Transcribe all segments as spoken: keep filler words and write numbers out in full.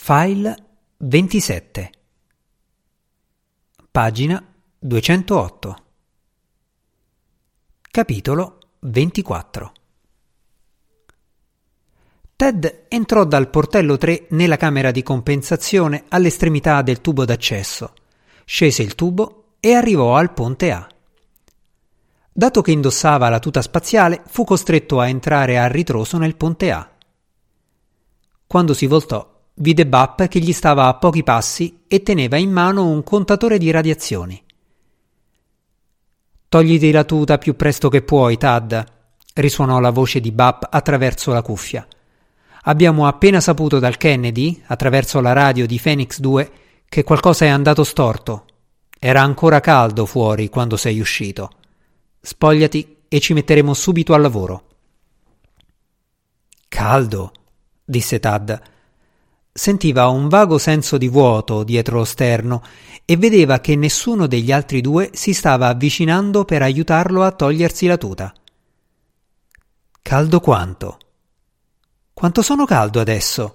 File ventisette, pagina duecentootto, capitolo ventiquattro. Tad entrò dal portello tre nella camera di compensazione all'estremità del tubo d'accesso, scese il tubo e arrivò al ponte A. Dato che indossava la tuta spaziale, fu costretto a entrare a ritroso nel ponte A. Quando si voltò, vide Bap che gli stava a pochi passi e teneva in mano un contatore di radiazioni. «Togliti la tuta più presto che puoi, Tad», risuonò la voce di Bap attraverso la cuffia. «Abbiamo appena saputo dal Kennedy, attraverso la radio di Phoenix due, che qualcosa è andato storto. Era ancora caldo fuori quando sei uscito. Spogliati e ci metteremo subito al lavoro». «Caldo», disse Tad. Sentiva un vago senso di vuoto dietro lo sterno e vedeva che nessuno degli altri due si stava avvicinando per aiutarlo a togliersi la tuta. Caldo quanto? Quanto sono caldo adesso?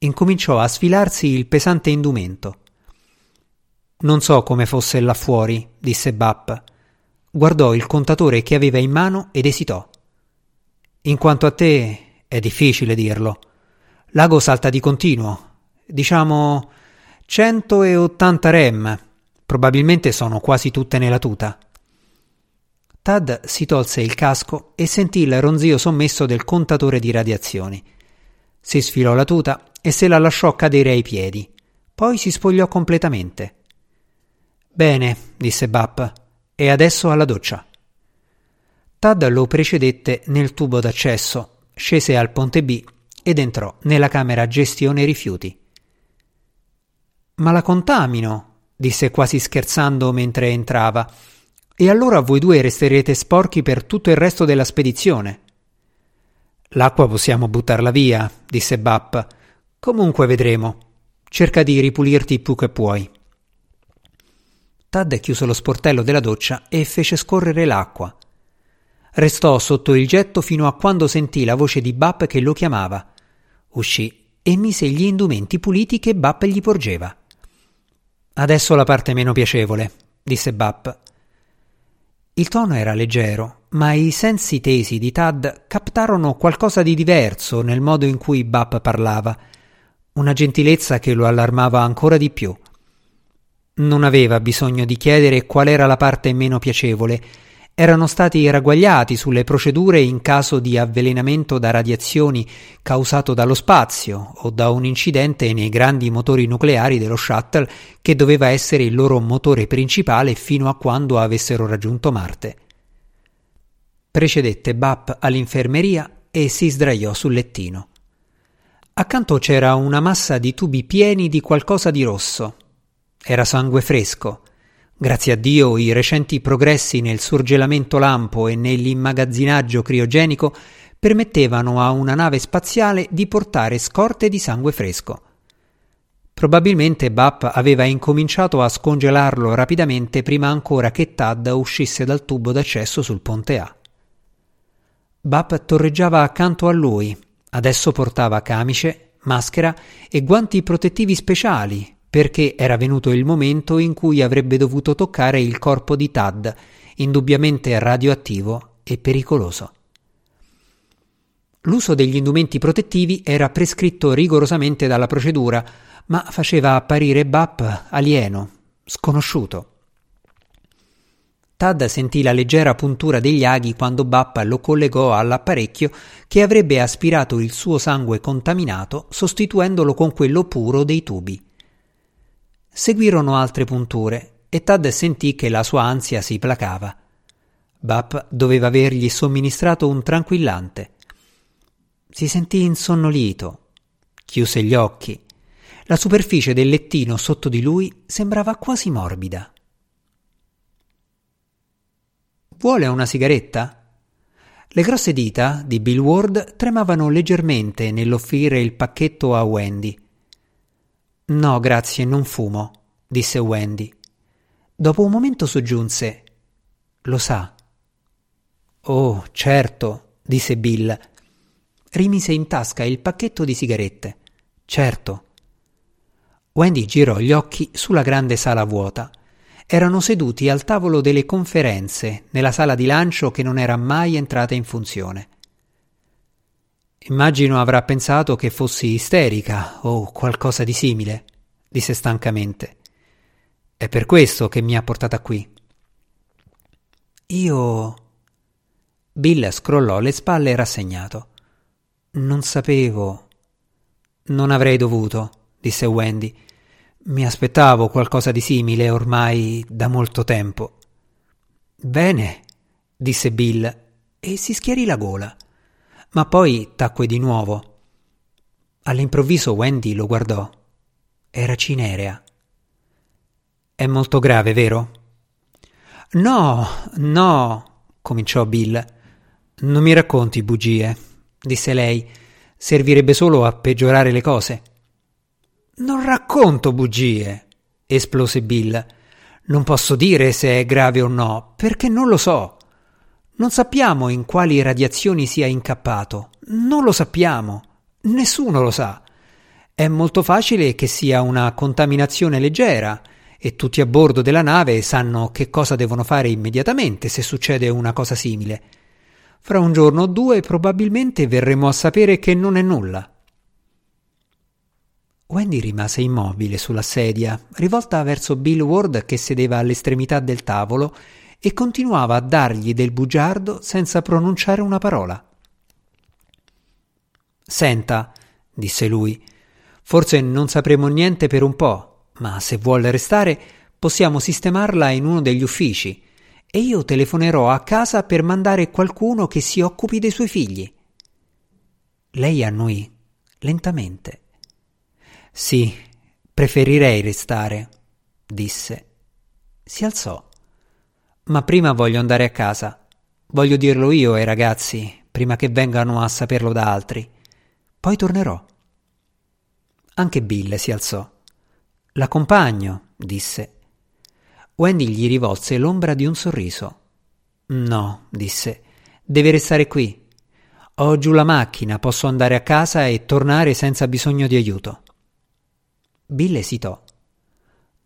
Incominciò a sfilarsi il pesante indumento. Non so come fosse là fuori, disse Bap. Guardò il contatore che aveva in mano ed esitò. In quanto a te, è difficile dirlo. L'ago salta di continuo, diciamo centottanta rem, probabilmente sono quasi tutte nella tuta. Tad si tolse il casco e sentì il ronzio sommesso del contatore di radiazioni. Si sfilò la tuta e se la lasciò cadere ai piedi, poi si spogliò completamente. Bene, disse Bap, e adesso alla doccia. Tad lo precedette nel tubo d'accesso, scese al ponte B ed entrò nella camera gestione rifiuti. «Ma la contamino», disse quasi scherzando mentre entrava, «e allora voi due resterete sporchi per tutto il resto della spedizione». «L'acqua possiamo buttarla via», disse Bap. «Comunque vedremo. Cerca di ripulirti più che puoi». Tad chiuse lo sportello della doccia e fece scorrere l'acqua. Restò sotto il getto fino a quando sentì la voce di Bap che lo chiamava. Uscì e mise gli indumenti puliti che Bap gli porgeva. «Adesso la parte meno piacevole», disse Bap. Il tono era leggero, ma i sensi tesi di Tad captarono qualcosa di diverso nel modo in cui Bap parlava, una gentilezza che lo allarmava ancora di più. Non aveva bisogno di chiedere qual era la parte meno piacevole. Erano stati ragguagliati sulle procedure in caso di avvelenamento da radiazioni causato dallo spazio o da un incidente nei grandi motori nucleari dello shuttle, che doveva essere il loro motore principale fino a quando avessero raggiunto Marte. Precedette Bap all'infermeria e si sdraiò sul lettino. Accanto c'era una massa di tubi pieni di qualcosa di rosso. Era sangue fresco. Grazie a Dio i recenti progressi nel surgelamento lampo e nell'immagazzinaggio criogenico permettevano a una nave spaziale di portare scorte di sangue fresco. Probabilmente Bap aveva incominciato a scongelarlo rapidamente prima ancora che Tad uscisse dal tubo d'accesso sul ponte A. Bap torreggiava accanto a lui, adesso portava camice, maschera e guanti protettivi speciali, perché era venuto il momento in cui avrebbe dovuto toccare il corpo di Tad, indubbiamente radioattivo e pericoloso. L'uso degli indumenti protettivi era prescritto rigorosamente dalla procedura, ma faceva apparire Bap alieno, sconosciuto. Tad sentì la leggera puntura degli aghi quando Bap lo collegò all'apparecchio che avrebbe aspirato il suo sangue contaminato, sostituendolo con quello puro dei tubi. Seguirono altre punture e Tad sentì che la sua ansia si placava. Bap doveva avergli somministrato un tranquillante. Si sentì insonnolito. Chiuse gli occhi. La superficie del lettino sotto di lui sembrava quasi morbida. «Vuole una sigaretta?» Le grosse dita di Bill Ward tremavano leggermente nell'offrire il pacchetto a Wendy. «No, grazie, non fumo», disse Wendy. Dopo un momento soggiunse: «Lo sa». «Oh, certo», disse Bill. Rimise in tasca il pacchetto di sigarette. Certo. Wendy girò gli occhi sulla grande sala vuota. Erano seduti al tavolo delle conferenze, nella sala di lancio che non era mai entrata in funzione. Immagino avrà pensato che fossi isterica o qualcosa di simile, disse stancamente. È per questo che mi ha portata qui. Io... Bill scrollò le spalle rassegnato. Non sapevo... Non avrei dovuto, disse Wendy. Mi aspettavo qualcosa di simile ormai da molto tempo. Bene, disse Bill e si schiarì la gola, ma poi tacque di nuovo. All'improvviso Wendy lo guardò. Era cinerea. È molto grave, vero? No, no, cominciò Bill. Non mi racconti bugie, disse lei. Servirebbe solo a peggiorare le cose. Non racconto bugie, esplose Bill. Non posso dire se è grave o no, perché non lo so. Non sappiamo in quali radiazioni sia incappato. Non lo sappiamo. Nessuno lo sa. È molto facile che sia una contaminazione leggera e tutti a bordo della nave sanno che cosa devono fare immediatamente se succede una cosa simile. Fra un giorno o due probabilmente verremo a sapere che non è nulla. Wendy rimase immobile sulla sedia, rivolta verso Bill Ward che sedeva all'estremità del tavolo e continuava a dargli del bugiardo senza pronunciare una parola. «Senta», disse lui, «forse non sapremo niente per un po', ma se vuole restare possiamo sistemarla in uno degli uffici». E io telefonerò a casa per mandare qualcuno che si occupi dei suoi figli. Lei annuì lentamente. Sì, preferirei restare, disse. Si alzò. Ma prima voglio andare a casa. Voglio dirlo io ai ragazzi, prima che vengano a saperlo da altri. Poi tornerò. Anche Bill si alzò. L'accompagno, disse. Wendy gli rivolse l'ombra di un sorriso. «No», disse, «deve restare qui. Ho giù la macchina, posso andare a casa e tornare senza bisogno di aiuto». Bill esitò.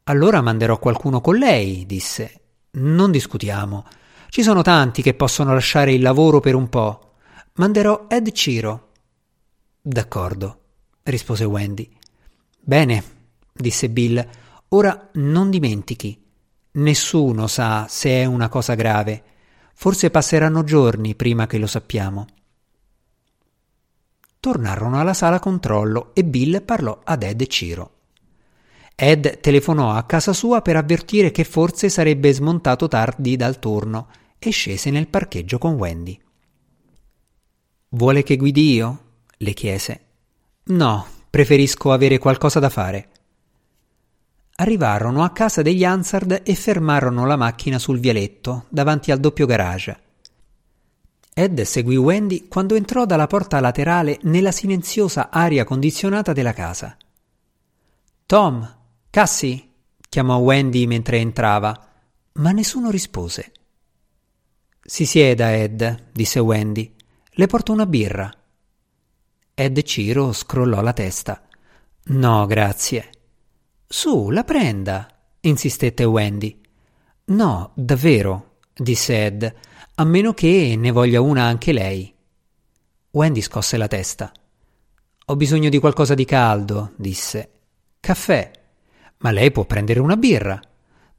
«Allora manderò qualcuno con lei», disse. «Non discutiamo. Ci sono tanti che possono lasciare il lavoro per un po'. Manderò Ed Shiro». «D'accordo», rispose Wendy. «Bene», disse Bill, «ora non dimentichi». Nessuno sa se è una cosa grave. Forse passeranno giorni prima che lo sappiamo. Tornarono alla sala controllo e Bill parlò ad Ed Shiro. Ed telefonò a casa sua per avvertire che forse sarebbe smontato tardi dal torno e scese nel parcheggio con Wendy. «Vuole che guidi io?» le chiese. «No, preferisco avere qualcosa da fare». Arrivarono a casa degli Hansard e fermarono la macchina sul vialetto, davanti al doppio garage. Ed seguì Wendy quando entrò dalla porta laterale nella silenziosa aria condizionata della casa. «Tom! Cassie!» chiamò Wendy mentre entrava, ma nessuno rispose. «Si sieda, Ed», disse Wendy. «Le porto una birra». Ed Shiro scrollò la testa. «No, grazie». «Su, la prenda», insistette Wendy. «No, davvero», disse Ed, «a meno che ne voglia una anche lei». Wendy scosse la testa. «Ho bisogno di qualcosa di caldo», disse. «Caffè. Ma lei può prendere una birra.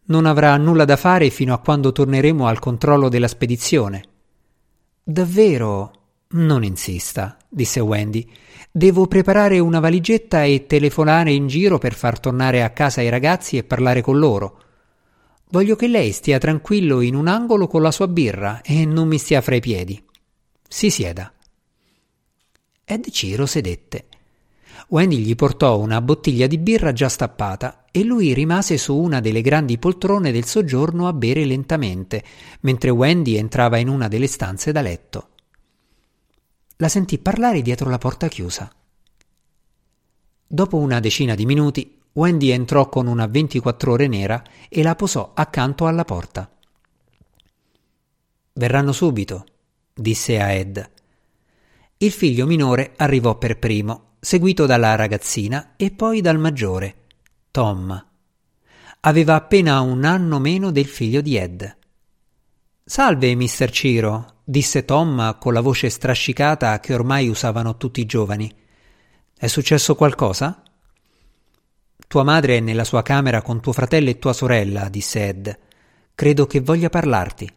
Non avrà nulla da fare fino a quando torneremo al controllo della spedizione». «Davvero?» «Non insista», disse Wendy. «Devo preparare una valigetta e telefonare in giro per far tornare a casa i ragazzi e parlare con loro. Voglio che lei stia tranquillo in un angolo con la sua birra e non mi stia fra i piedi. Si sieda». Ed Shiro sedette. Wendy gli portò una bottiglia di birra già stappata e lui rimase su una delle grandi poltrone del soggiorno a bere lentamente, mentre Wendy entrava in una delle stanze da letto. La sentì parlare dietro la porta chiusa. Dopo una decina di minuti, Wendy entrò con una ventiquattr'ore nera e la posò accanto alla porta. «Verranno subito», disse a Ed. Il figlio minore arrivò per primo, seguito dalla ragazzina e poi dal maggiore, Tom. Aveva appena un anno meno del figlio di Ed. «Salve, mister Ciro», disse Tom con la voce strascicata che ormai usavano tutti i giovani. «È successo qualcosa?» «Tua madre è nella sua camera con tuo fratello e tua sorella», disse Ed. «Credo che voglia parlarti».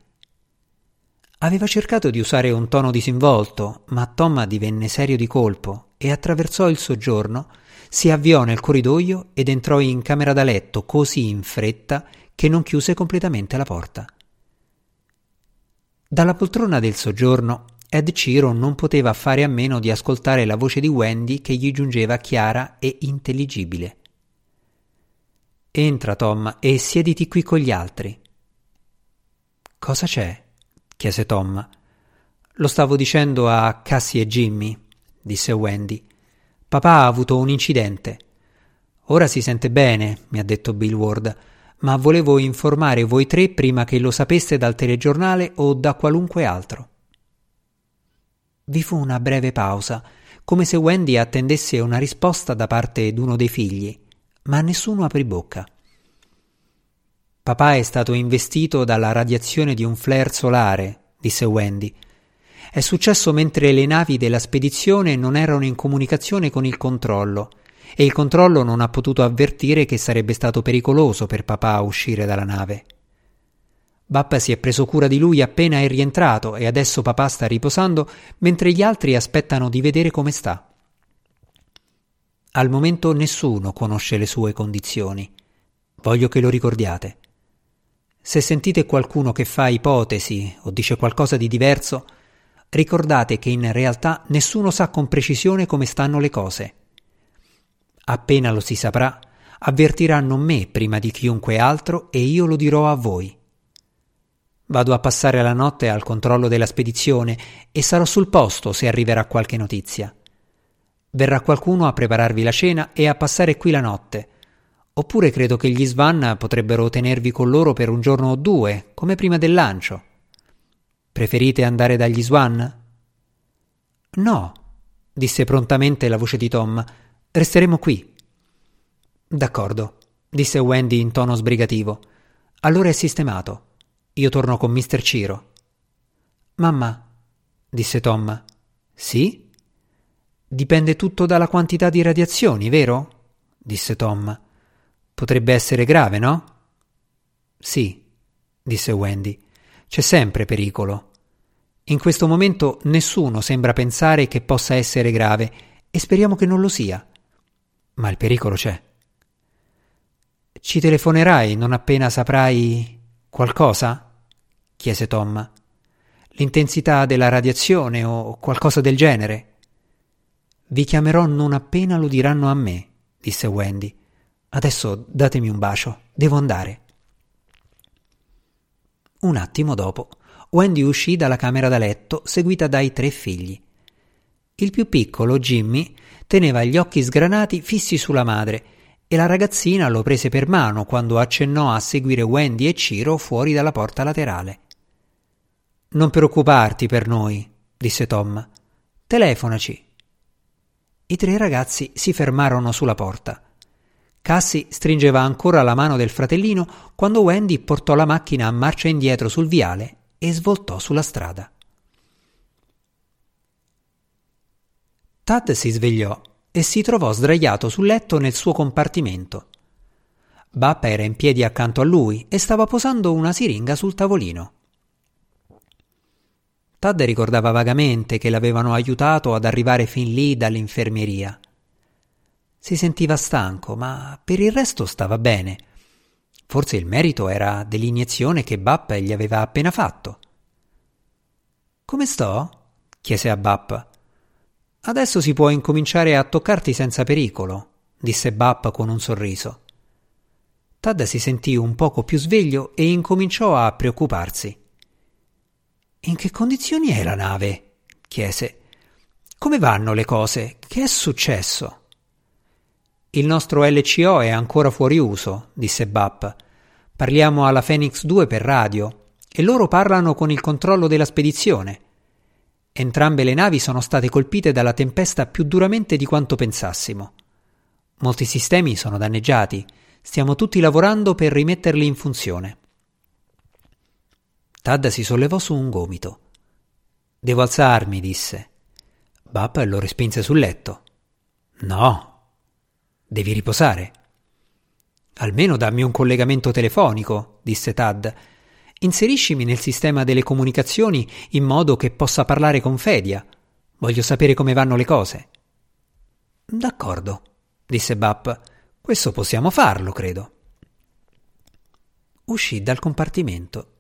Aveva cercato di usare un tono disinvolto, ma Tom divenne serio di colpo e attraversò il soggiorno, si avviò nel corridoio ed entrò in camera da letto così in fretta che non chiuse completamente la porta. Dalla poltrona del soggiorno Ed Shiro non poteva fare a meno di ascoltare la voce di Wendy che gli giungeva chiara e intelligibile. «Entra, Tom, e siediti qui con gli altri». «Cosa c'è?» chiese Tom. «Lo stavo dicendo a Cassie e Jimmy», disse Wendy. «Papà ha avuto un incidente. Ora si sente bene», mi ha detto Bill Ward, «ma volevo informare voi tre prima che lo sapeste dal telegiornale o da qualunque altro». Vi fu una breve pausa, come se Wendy attendesse una risposta da parte d'uno dei figli, ma nessuno aprì bocca. «Papà è stato investito dalla radiazione di un flare solare», disse Wendy. «È successo mentre le navi della spedizione non erano in comunicazione con il controllo e il controllo non ha potuto avvertire che sarebbe stato pericoloso per papà uscire dalla nave. Bap si è preso cura di lui appena è rientrato e adesso papà sta riposando mentre gli altri aspettano di vedere come sta». Al momento nessuno conosce le sue condizioni. Voglio che lo ricordiate. Se sentite qualcuno che fa ipotesi o dice qualcosa di diverso, ricordate che in realtà nessuno sa con precisione come stanno le cose. Appena lo si saprà, avvertiranno me prima di chiunque altro e io lo dirò a voi. Vado a passare la notte al controllo della spedizione e sarò sul posto se arriverà qualche notizia. Verrà qualcuno a prepararvi la cena e a passare qui la notte. Oppure credo che gli Svan potrebbero tenervi con loro per un giorno o due, come prima del lancio. Preferite andare dagli Swan? «No», disse prontamente la voce di Tom, «resteremo qui». «D'accordo», disse Wendy in tono sbrigativo. «Allora è sistemato. Io torno con mister Ciro». «Mamma», disse Tom. «Sì?» «Dipende tutto dalla quantità di radiazioni, vero?» disse Tom. «Potrebbe essere grave, no?» «Sì», disse Wendy. «C'è sempre pericolo. In questo momento nessuno sembra pensare che possa essere grave e speriamo che non lo sia. Ma il pericolo c'è. Ci telefonerai non appena saprai qualcosa?» chiese Tom. «L'intensità della radiazione o qualcosa del genere?» «Vi chiamerò non appena lo diranno a me», disse Wendy. «Adesso datemi un bacio, devo andare». Un attimo dopo, Wendy uscì dalla camera da letto, seguita dai tre figli. Il più piccolo, Jimmy, teneva gli occhi sgranati fissi sulla madre e la ragazzina lo prese per mano quando accennò a seguire Wendy e Ciro fuori dalla porta laterale. «Non preoccuparti per noi», disse Tom. «Telefonaci». I tre ragazzi si fermarono sulla porta. Cassie stringeva ancora la mano del fratellino quando Wendy portò la macchina a marcia indietro sul viale e svoltò sulla strada. Tad si svegliò e si trovò sdraiato sul letto nel suo compartimento. Bap era in piedi accanto a lui e stava posando una siringa sul tavolino. Tad ricordava vagamente che l'avevano aiutato ad arrivare fin lì dall'infermieria. Si sentiva stanco, ma per il resto stava bene. Forse il merito era dell'iniezione che Bap gli aveva appena fatto. «Come sto?» chiese a Bap. «Adesso si può incominciare a toccarti senza pericolo», disse Bap con un sorriso. Tad si sentì un poco più sveglio e incominciò a preoccuparsi. «In che condizioni è la nave?» chiese. «Come vanno le cose? Che è successo?» «Il nostro L C O è ancora fuori uso», disse Bap. «Parliamo alla Phoenix due per radio e loro parlano con il controllo della spedizione. Entrambe le navi sono state colpite dalla tempesta più duramente di quanto pensassimo. Molti sistemi sono danneggiati. Stiamo tutti lavorando per rimetterli in funzione. Tad si sollevò su un gomito. «Devo alzarmi», disse. Bap lo respinse sul letto. «No, devi riposare». «Almeno dammi un collegamento telefonico», disse Tad. «Inseriscimi nel sistema delle comunicazioni in modo che possa parlare con Fedia. Voglio sapere come vanno le cose». «D'accordo», disse Bap. «Questo possiamo farlo, credo». Uscì dal compartimento.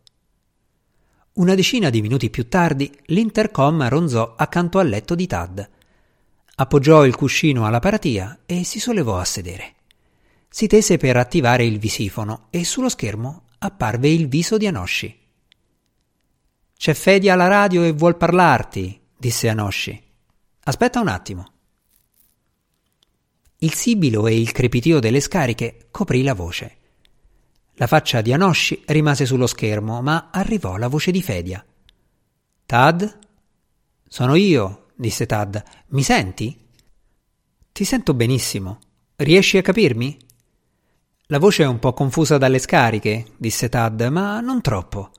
Una decina di minuti più tardi l'intercom ronzò accanto al letto di Tad. Appoggiò il cuscino alla paratia e si sollevò a sedere. Si tese per attivare il visifono e sullo schermo apparve il viso di Anoshi. «C'è Fedia alla radio e vuol parlarti», disse Anoshi. «Aspetta un attimo». Il sibilo e il crepitio delle scariche coprì la voce. La faccia di Anoshi rimase sullo schermo, ma arrivò la voce di Fedia. «Tad?» «Sono io», disse Tad. «Mi senti?» «Ti sento benissimo. Riesci a capirmi?» «La voce è un po' confusa dalle scariche», disse Tad, «ma non troppo.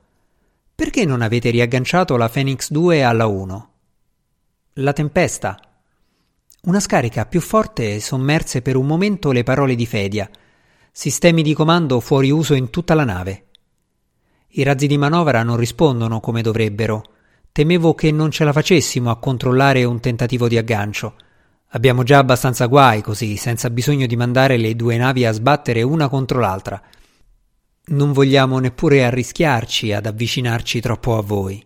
Perché non avete riagganciato la Phoenix due alla uno?» «La tempesta». Una scarica più forte sommerse per un momento le parole di Fedia. Sistemi di comando fuori uso in tutta la nave. I razzi di manovra non rispondono come dovrebbero. Temevo che non ce la facessimo a controllare un tentativo di aggancio. Abbiamo già abbastanza guai così, senza bisogno di mandare le due navi a sbattere una contro l'altra. Non vogliamo neppure arrischiarci ad avvicinarci troppo a voi.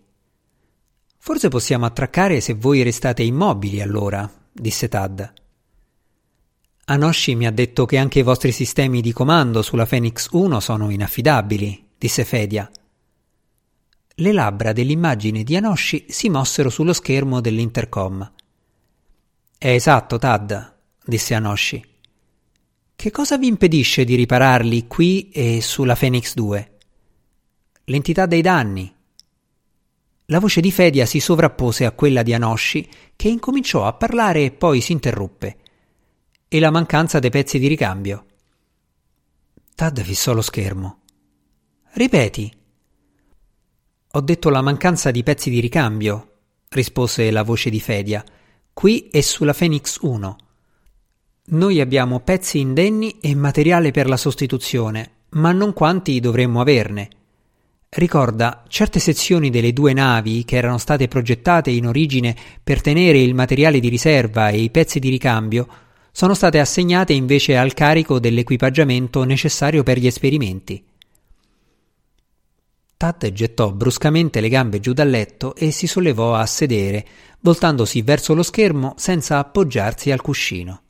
Forse possiamo attraccare se voi restate immobili allora, disse Tad. Anoshi mi ha detto che anche i vostri sistemi di comando sulla Phoenix uno sono inaffidabili, disse Fedia. Le labbra dell'immagine di Anoshi si mossero sullo schermo dell'intercom. «È esatto, Tad», disse Anoshi. «Che cosa vi impedisce di ripararli qui e sulla Phoenix due?» «L'entità dei danni». La voce di Fedia si sovrappose a quella di Anoshi, che incominciò a parlare e poi si interruppe. E la mancanza dei pezzi di ricambio. Tad fissò lo schermo. «Ripeti». «Ho detto la mancanza di pezzi di ricambio», rispose la voce di Fedia, «qui e sulla Phoenix uno. Noi abbiamo pezzi indenni e materiale per la sostituzione, ma non quanti dovremmo averne. Ricorda, certe sezioni delle due navi che erano state progettate in origine per tenere il materiale di riserva e i pezzi di ricambio sono state assegnate invece al carico dell'equipaggiamento necessario per gli esperimenti». Tad gettò bruscamente le gambe giù dal letto e si sollevò a sedere, voltandosi verso lo schermo senza appoggiarsi al cuscino.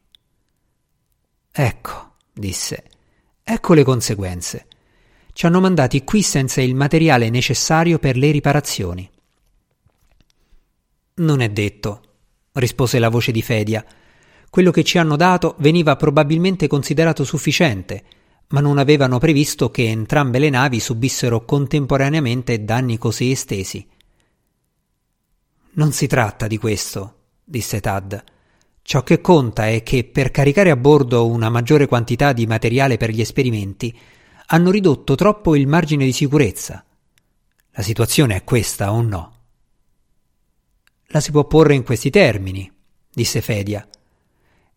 «Ecco», disse, «ecco le conseguenze. Ci hanno mandati qui senza il materiale necessario per le riparazioni». «Non è detto», rispose la voce di Fedia. «Quello che ci hanno dato veniva probabilmente considerato sufficiente, ma non avevano previsto che entrambe le navi subissero contemporaneamente danni così estesi». «Non si tratta di questo», disse Tad. «Ciò che conta è che per caricare a bordo una maggiore quantità di materiale per gli esperimenti hanno ridotto troppo il margine di sicurezza. La situazione è questa o no?» «La si può porre in questi termini», disse Fedia.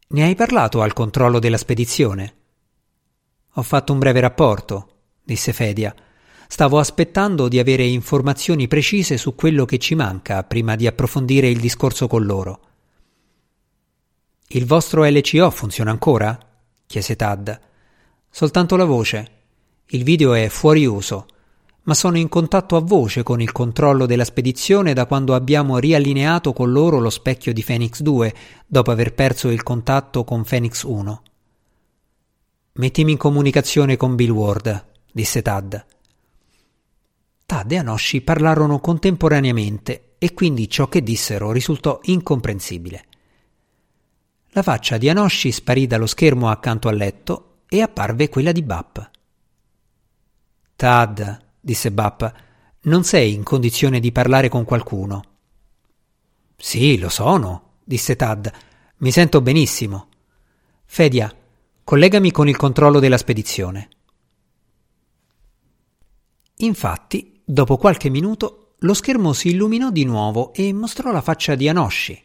«Ne hai parlato al controllo della spedizione?» «Ho fatto un breve rapporto», disse Fedia. «Stavo aspettando di avere informazioni precise su quello che ci manca prima di approfondire il discorso con loro». «Il vostro L C O funziona ancora?» chiese Tad. «Soltanto la voce. Il video è fuori uso, ma sono in contatto a voce con il controllo della spedizione da quando abbiamo riallineato con loro lo specchio di Phoenix due dopo aver perso il contatto con Phoenix uno. «Mettimi in comunicazione con Bill Ward», disse Tad. Tad e Anoshi parlarono contemporaneamente e quindi ciò che dissero risultò incomprensibile. La faccia di Anoshi sparì dallo schermo accanto al letto e apparve quella di Bap. «Tad», disse Bap, «non sei in condizione di parlare con qualcuno». «Sì, lo sono», disse Tad. «Mi sento benissimo». «Fedia, collegami con il controllo della spedizione». Infatti, dopo qualche minuto, lo schermo si illuminò di nuovo e mostrò la faccia di Anoshi.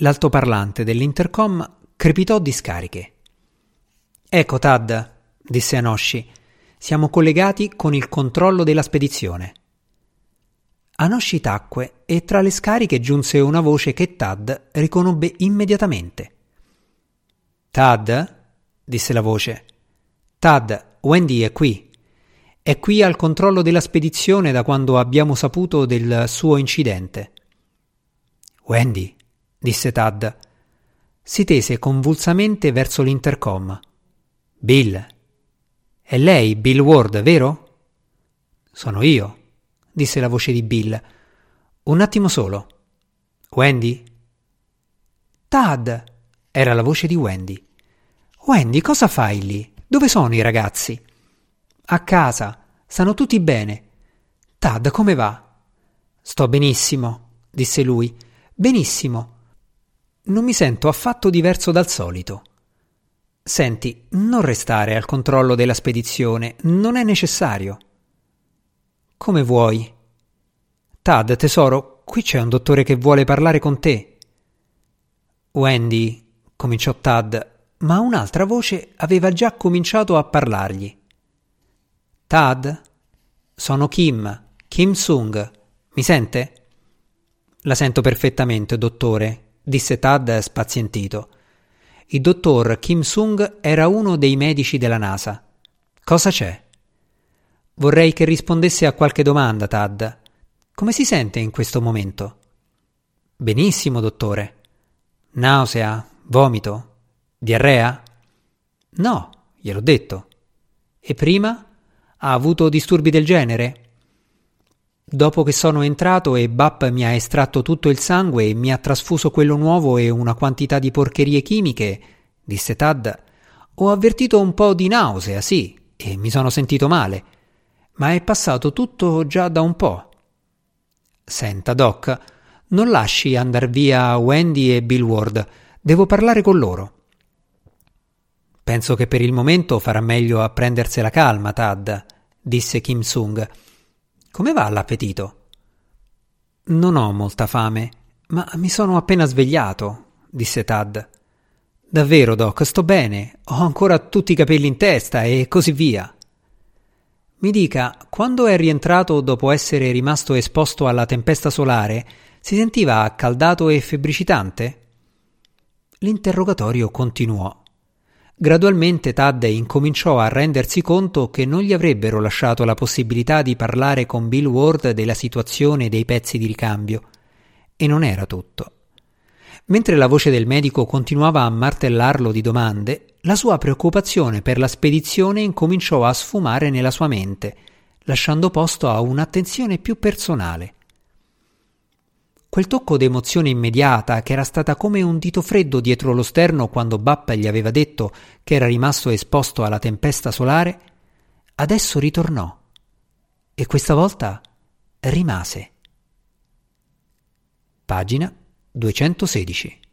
L'altoparlante dell'intercom crepitò di scariche. «Ecco, Tad», disse Anoshi. «Siamo collegati con il controllo della spedizione». Anoshi tacque e tra le scariche giunse una voce che Tad riconobbe immediatamente. «Tad?» disse la voce. «Tad, Wendy è qui. È qui al controllo della spedizione da quando abbiamo saputo del suo incidente». «Wendy?» disse Tad. Si tese convulsamente verso l'intercom. «Bill? È lei Bill Ward, vero?» «Sono io», disse la voce di Bill. «Un attimo solo. Wendy?» «Tad!» Era la voce di Wendy. «Wendy, cosa fai lì? Dove sono i ragazzi?» «A casa. Stanno tutti bene. Tad, come va?» «Sto benissimo», disse lui. «Benissimo. Non mi sento affatto diverso dal solito». «Senti, non restare al controllo della spedizione. Non è necessario». «Come vuoi». «Tad, tesoro, qui c'è un dottore che vuole parlare con te». «Wendy», cominciò Tad, ma un'altra voce aveva già cominciato a parlargli. «Tad, sono Kim, Kim Sung. Mi sente?» «La sento perfettamente, dottore», disse Tad spazientito. Il dottor Kim Sung era uno dei medici della NASA. «Cosa c'è?» «Vorrei che rispondesse a qualche domanda, Tad. Come si sente in questo momento?» «Benissimo, dottore». «Nausea? Vomito? Diarrea?» «No, gliel'ho detto». «E prima? Ha avuto disturbi del genere?» «Dopo che sono entrato e Bap mi ha estratto tutto il sangue e mi ha trasfuso quello nuovo e una quantità di porcherie chimiche», disse Tad, «ho avvertito un po' di nausea, sì, e mi sono sentito male. Ma è passato tutto già da un po'». «Senta, Doc, non lasci andar via Wendy e Bill Ward. Devo parlare con loro». «Penso che per il momento farà meglio a prendersela calma, Tad», disse Kim Sung. «Come va l'appetito?» «Non ho molta fame, ma mi sono appena svegliato», disse Tad. «Davvero, Doc, sto bene. Ho ancora tutti i capelli in testa e così via». «Mi dica, quando è rientrato dopo essere rimasto esposto alla tempesta solare, si sentiva accaldato e febbricitante?» L'interrogatorio continuò. Gradualmente Tad incominciò a rendersi conto che non gli avrebbero lasciato la possibilità di parlare con Bill Ward della situazione e dei pezzi di ricambio. E non era tutto. Mentre la voce del medico continuava a martellarlo di domande, la sua preoccupazione per la spedizione incominciò a sfumare nella sua mente, lasciando posto a un'attenzione più personale. Quel tocco d'emozione immediata, che era stata come un dito freddo dietro lo sterno quando Bappa gli aveva detto che era rimasto esposto alla tempesta solare, adesso ritornò e questa volta rimase. Pagina duecentosedici.